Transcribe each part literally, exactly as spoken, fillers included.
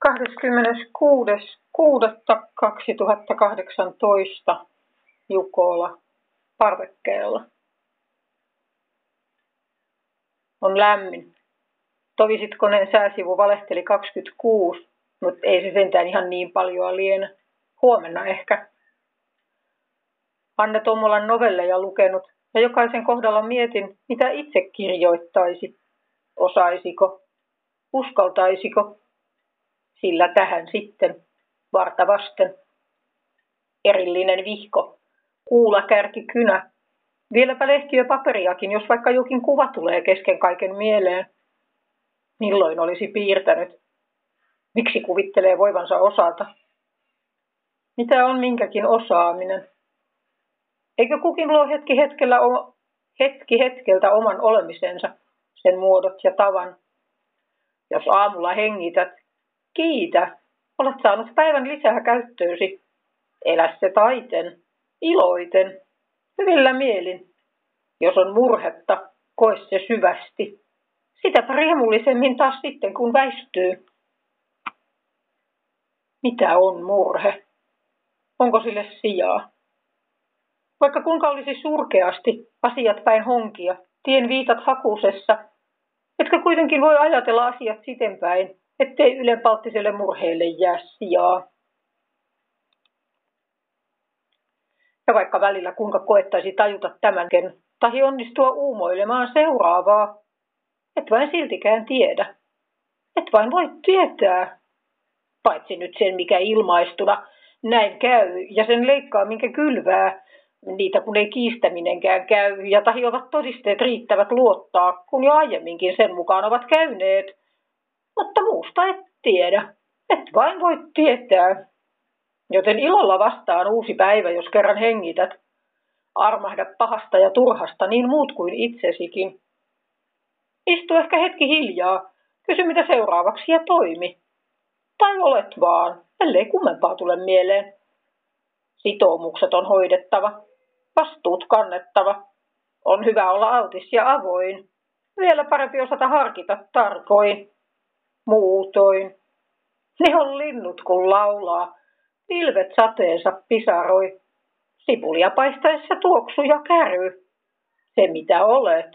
kahdeskymmeneskuudes kuudetta kaksituhattakahdeksantoista Jukola parvekkeella. On lämmin. Tovisitkoneen sääsivu valehteli kaksikymmentäkuusi, mutta ei se sentään ihan niin paljon lienä. Huomenna ehkä. Anna Tomolan novelleja lukenut ja jokaisen kohdalla mietin, mitä itse kirjoittaisi. Osaisiko? Uskaltaisiko? Sillä tähän sitten, varta vasten. Erillinen vihko, kuulakärki, kynä. Vieläpä lehtiä paperiakin, jos vaikka jokin kuva tulee kesken kaiken mieleen. Milloin olisi piirtänyt? Miksi kuvittelee voivansa osata? Mitä on minkäkin osaaminen? Eikö kukin luo hetki, hetkellä o- hetki hetkeltä oman olemisensa, sen muodot ja tavan? Jos aamulla hengität, kiitä, olet saanut päivän lisää käyttöösi. Elä se taiten, iloiten, hyvillä mielin. Jos on murhetta, koe se syvästi. Sitäpä riemullisemmin taas sitten, kun väistyy. Mitä on murhe? Onko sille sijaa? Vaikka kuinka olisi surkeasti asiat päin honkia, tien viitat hakusessa, etkä kuitenkin voi ajatella asiat siten päin, ettei ylenpalttiselle murheelle jää sijaa. Ja vaikka välillä kuinka koettaisi tajuta tämänkin, tahi onnistua uumoilemaan seuraavaa, et vain siltikään tiedä. Et vain voi tietää, paitsi nyt sen mikä ilmaistuna näin käy ja sen leikkaa minkä kylvää, niitä kun ei kiistäminenkään käy ja tahi ovat todisteet riittävät luottaa, kun jo aiemminkin sen mukaan ovat käyneet. Mutta muusta et tiedä, et vain voi tietää. Joten ilolla vastaan uusi päivä, jos kerran hengität. Armahda pahasta ja turhasta niin muut kuin itsesikin. Istu ehkä hetki hiljaa, kysy mitä seuraavaksi ja toimi. Tai olet vaan, ellei kummempaa tule mieleen. Sitoumukset on hoidettava, vastuut kannettava. On hyvä olla altis ja avoin. Vielä parempi osata harkita tarkoin. Muutoin. Ne on linnut kun laulaa, pilvet sateensa pisaroi. Sipulia paistaessa tuoksu ja käry. Se mitä olet,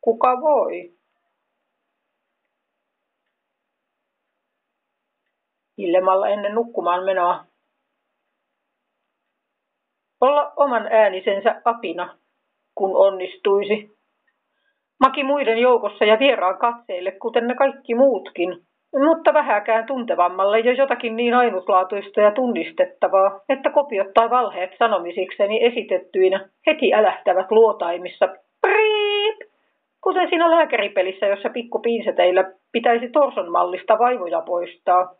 kuka voi? Illemalla ennen nukkumaan menoa. Olla oman äänisensä apina, kun onnistuisi. Maki muiden joukossa ja vieraan katseille, kuten ne kaikki muutkin, mutta vähäkään tuntevammalle ja jotakin niin ainutlaatuista ja tunnistettavaa, että kopiot tai valheet sanomisikseni esitettyinä heti älähtävät luotaimissa. Priip! Kuten siinä lääkäripelissä, jossa pikkupiinseteillä pitäisi torson mallista vaivoja poistaa.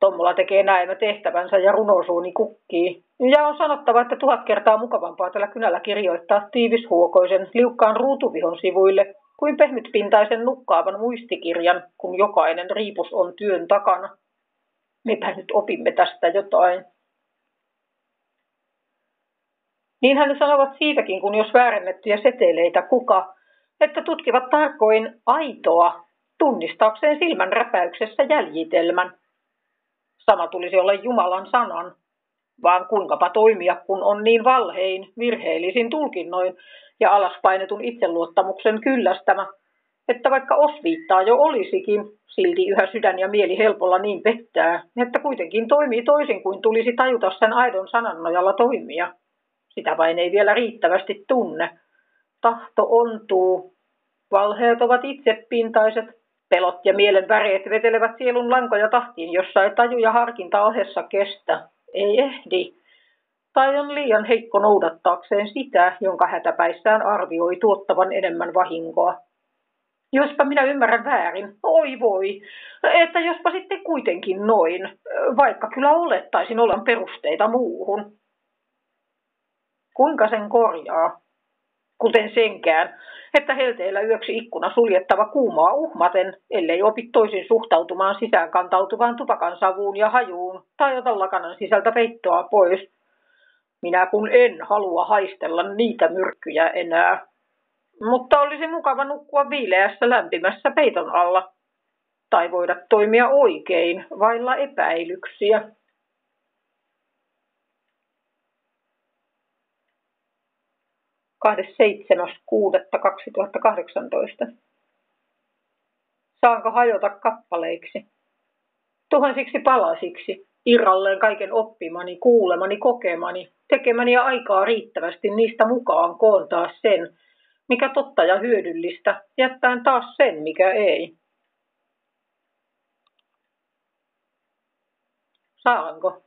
Tomola tekee näemmä tehtävänsä ja runosuuni kukkii. Ja on sanottava, että tuhat kertaa mukavampaa tällä kynällä kirjoittaa tiivishuokoisen liukkaan ruutuvihon sivuille kuin pehmytpintaisen nukkaavan muistikirjan, kun jokainen riipus on työn takana. Mepä nyt opimme tästä jotain. Niinhän ne sanovat siitäkin, kun jos väärennettyjä seteleitä kuka, että tutkivat tarkoin aitoa tunnistaakseen silmän räpäyksessä jäljitelmän. Sama tulisi olla Jumalan sanan, vaan kuinkapa toimia, kun on niin valhein, virheellisin tulkinnoin ja alaspainetun itseluottamuksen kyllästämä, että vaikka osviittaa jo olisikin, silti yhä sydän ja mieli helpolla niin pettää, että kuitenkin toimii toisin kuin tulisi tajuta sen aidon sanan nojalla toimia. Sitä vain ei vielä riittävästi tunne. Tahto ontuu. Valheet ovat itsepintaiset. Pelot ja mielen väreet vetelevät sielun lankoja tahtiin, jossa ei taju ja harkinta ohessa kestä. Ei ehdi. Tai on liian heikko noudattaakseen sitä, jonka hätäpäissään arvioi tuottavan enemmän vahinkoa. Jospa minä ymmärrän väärin. Oi voi. Että jospa sitten kuitenkin noin. Vaikka kyllä olettaisin olevan perusteita muuhun. Kuinka sen korjaa? Kuten senkään, että helteellä yöksi ikkuna suljettava kuumaa uhmaten, ellei opi toisin suhtautumaan sisään kantautuvaan tupakansavuun ja hajuun, tai ota lakanan sisältä peittoa pois. Minä kun en halua haistella niitä myrkkyjä enää. Mutta olisi mukava nukkua viileässä lämpimässä peiton alla. tai voida toimia oikein vailla epäilyksiä. kahdeskymmenesseitsemäs kuudetta kaksituhattakahdeksantoista. Saanko hajota kappaleiksi? Tuhansiksi palasiksi, irralleen kaiken oppimani, kuulemani, kokemani, tekemäni ja aikaa riittävästi niistä mukaan koontaa sen, mikä totta ja hyödyllistä, jättäen taas sen, mikä ei. Saanko?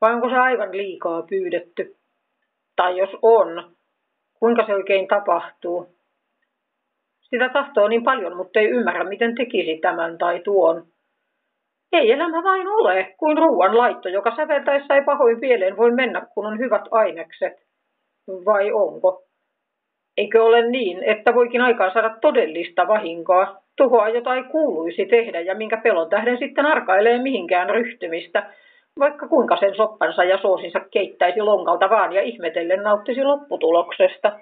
Vai onko se aivan liikaa pyydetty? Tai jos on, kuinka se oikein tapahtuu? Sitä tahtoo niin paljon, mutta ei ymmärrä, miten tekisi tämän tai tuon. Ei elämä vain ole kuin ruoan laitto, joka säveltäessä ei pahoin mieleen voi mennä, kun on hyvät ainekset. Vai onko? Eikö ole niin, että voikin aikaan saada todellista vahinkoa, tuhoa jota ei kuuluisi tehdä ja minkä pelon tähden sitten arkailee mihinkään ryhtymistä, vaikka kuinka sen soppansa ja soosinsa keittäisi lonkalta vaan ja ihmetellen nauttisi lopputuloksesta?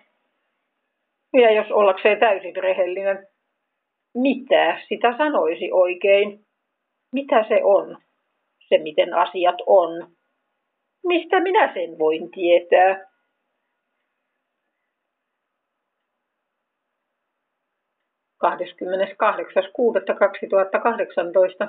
Ja jos ollakseen täysin rehellinen, mitä sitä sanoisi oikein? Mitä se on? Se miten asiat on? Mistä minä sen voin tietää? kahdeskymmeneskahdeksas kuudetta kaksituhattakahdeksantoista.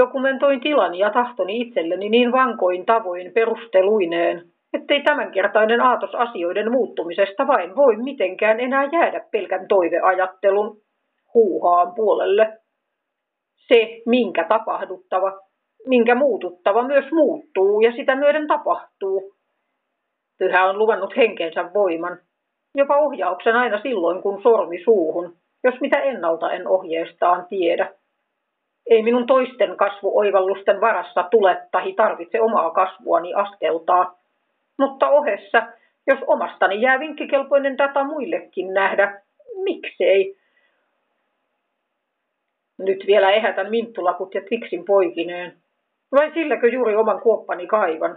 Dokumentoin tilani ja tahtoni itselleni niin vankoin tavoin perusteluineen, ettei tämänkertainen aatos asioiden muuttumisesta vain voi mitenkään enää jäädä pelkän toiveajattelun huuhaan puolelle. Se, minkä tapahduttava, minkä muututtava myös muuttuu ja sitä myöden tapahtuu. Pyhä on luvannut henkeensä voiman, jopa ohjauksen aina silloin, kun sormi suuhun, jos mitä ennalta en ohjeestaan tiedä. Ei minun toisten kasvuoivallusten varassa tule tahi tarvitse omaa kasvuani askeltaa, mutta ohessa, jos omastani jää vinkkikelpoinen data muillekin nähdä, miksei? Nyt vielä ehätän minttulaput ja tiksin poikineen. Vai silläkö juuri oman kuoppani kaivan?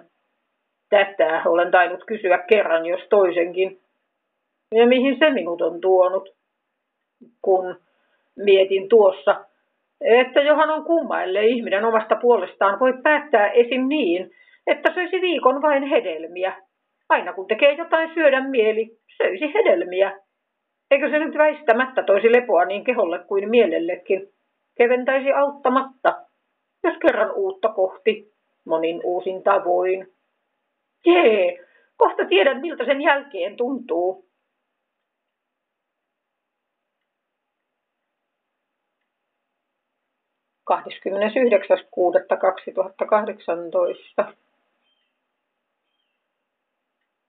Tätä olen tainnut kysyä kerran, jos toisenkin. Ja mihin se minut on tuonut? Kun mietin tuossa, että johan on kumma, ellei ihminen omasta puolestaan voi päättää esim. Niin, että söisi viikon vain hedelmiä. Aina kun tekee jotain syödä mieli, söisi hedelmiä. Eikö se nyt väistämättä toisi lepoa niin keholle kuin mielellekin? Keventäisi auttamatta, jos kerran uutta kohti, monin uusin tavoin. Jee, kohta tiedän miltä sen jälkeen tuntuu. kahdeskymmenesyhdeksäs kuudetta kaksituhattakahdeksantoista.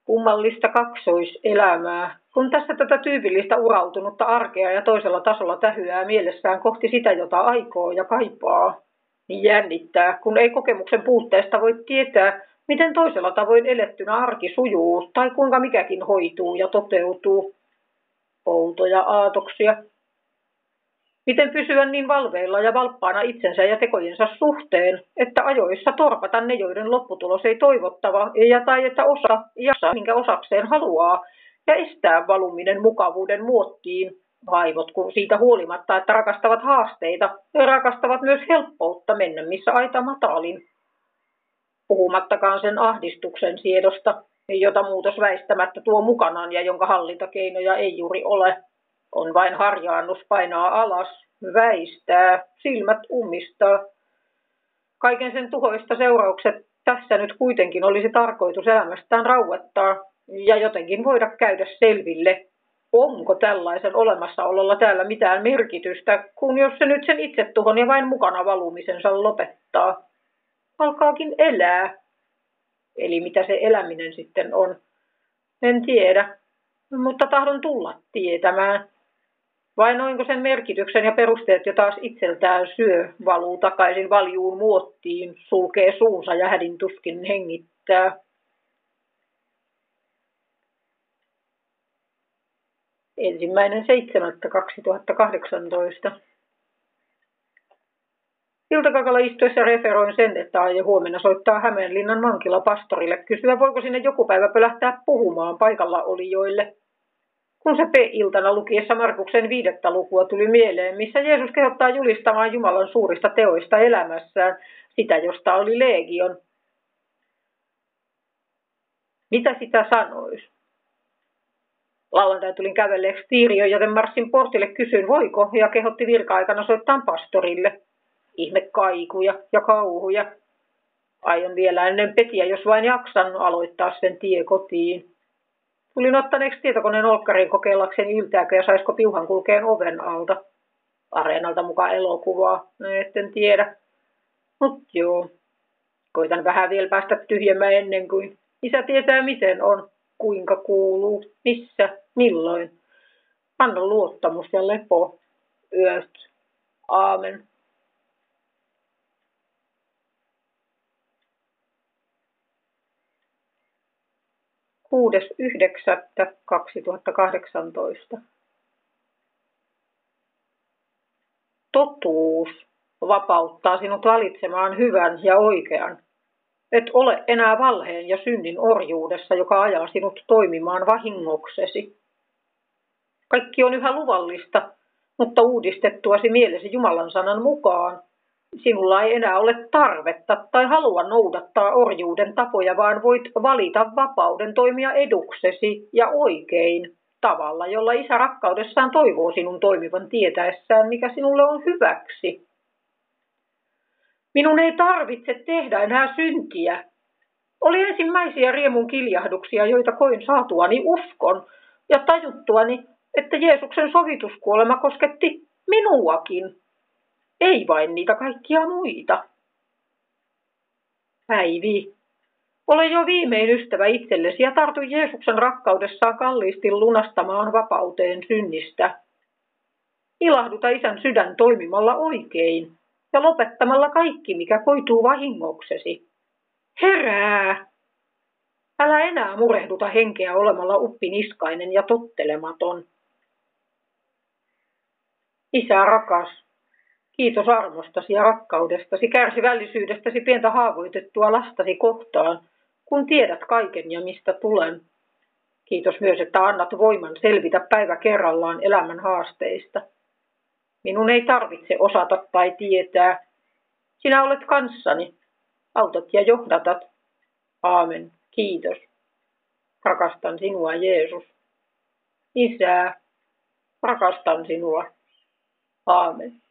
Kummallista kaksoiselämää, kun tässä tätä tyypillistä urautunutta arkea ja toisella tasolla tähyää mielessään kohti sitä, jota aikoo ja kaipaa, niin jännittää, kun ei kokemuksen puutteesta voi tietää, miten toisella tavoin elettynä arki sujuu tai kuinka mikäkin hoituu ja toteutuu. Outoja aatoksia. Miten pysyä niin valveilla ja valppaana itsensä ja tekojensa suhteen, että ajoissa torpata ne, joiden lopputulos ei toivottava, ja tai että osa jaksaa, minkä osakseen haluaa, ja estää valuminen mukavuuden muottiin, vaivot kun siitä huolimatta, että rakastavat haasteita, ja rakastavat myös helppoutta mennä, missä aita matalin. Puhumattakaan sen ahdistuksen siedosta, jota muutos väistämättä tuo mukanaan ja jonka hallintakeinoja ei juuri ole. On vain harjaannus painaa alas, väistää, silmät ummistaa. Kaiken sen tuhoista seuraukset tässä nyt kuitenkin olisi tarkoitus elämästään rauettaa ja jotenkin voida käydä selville, onko tällaisen olemassaololla täällä mitään merkitystä, kun jos se nyt sen itsetuhon ja vain mukana valumisensa lopettaa. Alkaakin elää. Eli mitä se eläminen sitten on? En tiedä, mutta tahdon tulla tietämään. Vai noinko sen merkityksen ja perusteet jo taas itseltään syö, valuu takaisin valjuun muottiin, sulkee suunsa ja hädin tuskin hengittää? ensimmäinen seitsemättä kaksituhattakahdeksantoista. Iltakakalla istuessa referoin sen, että aion huomenna soittaa Hämeenlinnan vankilapastorille kysyä, voiko sinne joku päivä pölähtää puhumaan paikalla olijoille. Kun se iltana lukiessa Markuksen viidettä lukua tuli mieleen, missä Jeesus kehottaa julistamaan Jumalan suurista teoista elämässään, sitä josta oli legion. Mitä sitä sanoisi? Lauantai tulin kävelleeksi Stiiriöön, joten marssin portille, kysyin voiko, ja kehotti virka-aikana soittaa pastorille. Ihme kaikuja ja kauhuja. Aion vielä ennen petiä, jos vain jaksan, aloittaa sen tie kotiin. Tulin ottaneeksi tietokoneen olkkarin kokeillakseni yltääkö ja saisiko piuhan kulkeen oven alta. Areenalta mukaan elokuvaa, etten tiedä. Mut joo, koitan vähän vielä päästä tyhjemmään ennen kuin isä tietää miten on, kuinka kuuluu, missä, milloin. Anna luottamus ja lepo, yöt, aamen. kuudes yhdeksättä kaksituhattakahdeksantoista. Totuus vapauttaa sinut valitsemaan hyvän ja oikean. Et ole enää valheen ja synnin orjuudessa, joka ajaa sinut toimimaan vahingoksesi. Kaikki on yhä luvallista, mutta uudistettuasi mielesi Jumalan sanan mukaan. Sinulla ei enää ole tarvetta tai halua noudattaa orjuuden tapoja, vaan voit valita vapauden toimia eduksesi ja oikein tavalla, jolla isä rakkaudessaan toivoo sinun toimivan tietäessään, mikä sinulle on hyväksi. Minun ei tarvitse tehdä enää syntiä. Oli ensimmäisiä riemun kiljahduksia, joita koin saatuani uskon ja tajuttuani, että Jeesuksen sovituskuolema kosketti minuakin. Ei vain niitä kaikkia muita. Päivi, ole jo viimein ystävä itsellesi ja tartu Jeesuksen rakkaudessaan kalliisti lunastamaan vapauteen synnistä. Ilahduta isän sydän toimimalla oikein ja lopettamalla kaikki, mikä koituu vahingoksesi. Herää! Älä enää murehduta henkeä olemalla uppiniskainen ja tottelematon. Isä rakas. Kiitos armostasi ja rakkaudestasi, kärsivällisyydestäsi pientä haavoitettua lastasi kohtaan, kun tiedät kaiken ja mistä tulen. Kiitos myös, että annat voiman selvitä päivä kerrallaan elämän haasteista. Minun ei tarvitse osata tai tietää. Sinä olet kanssani. Autat ja johdatat. Aamen. Kiitos. Rakastan sinua, Jeesus. Isä, rakastan sinua. Aamen.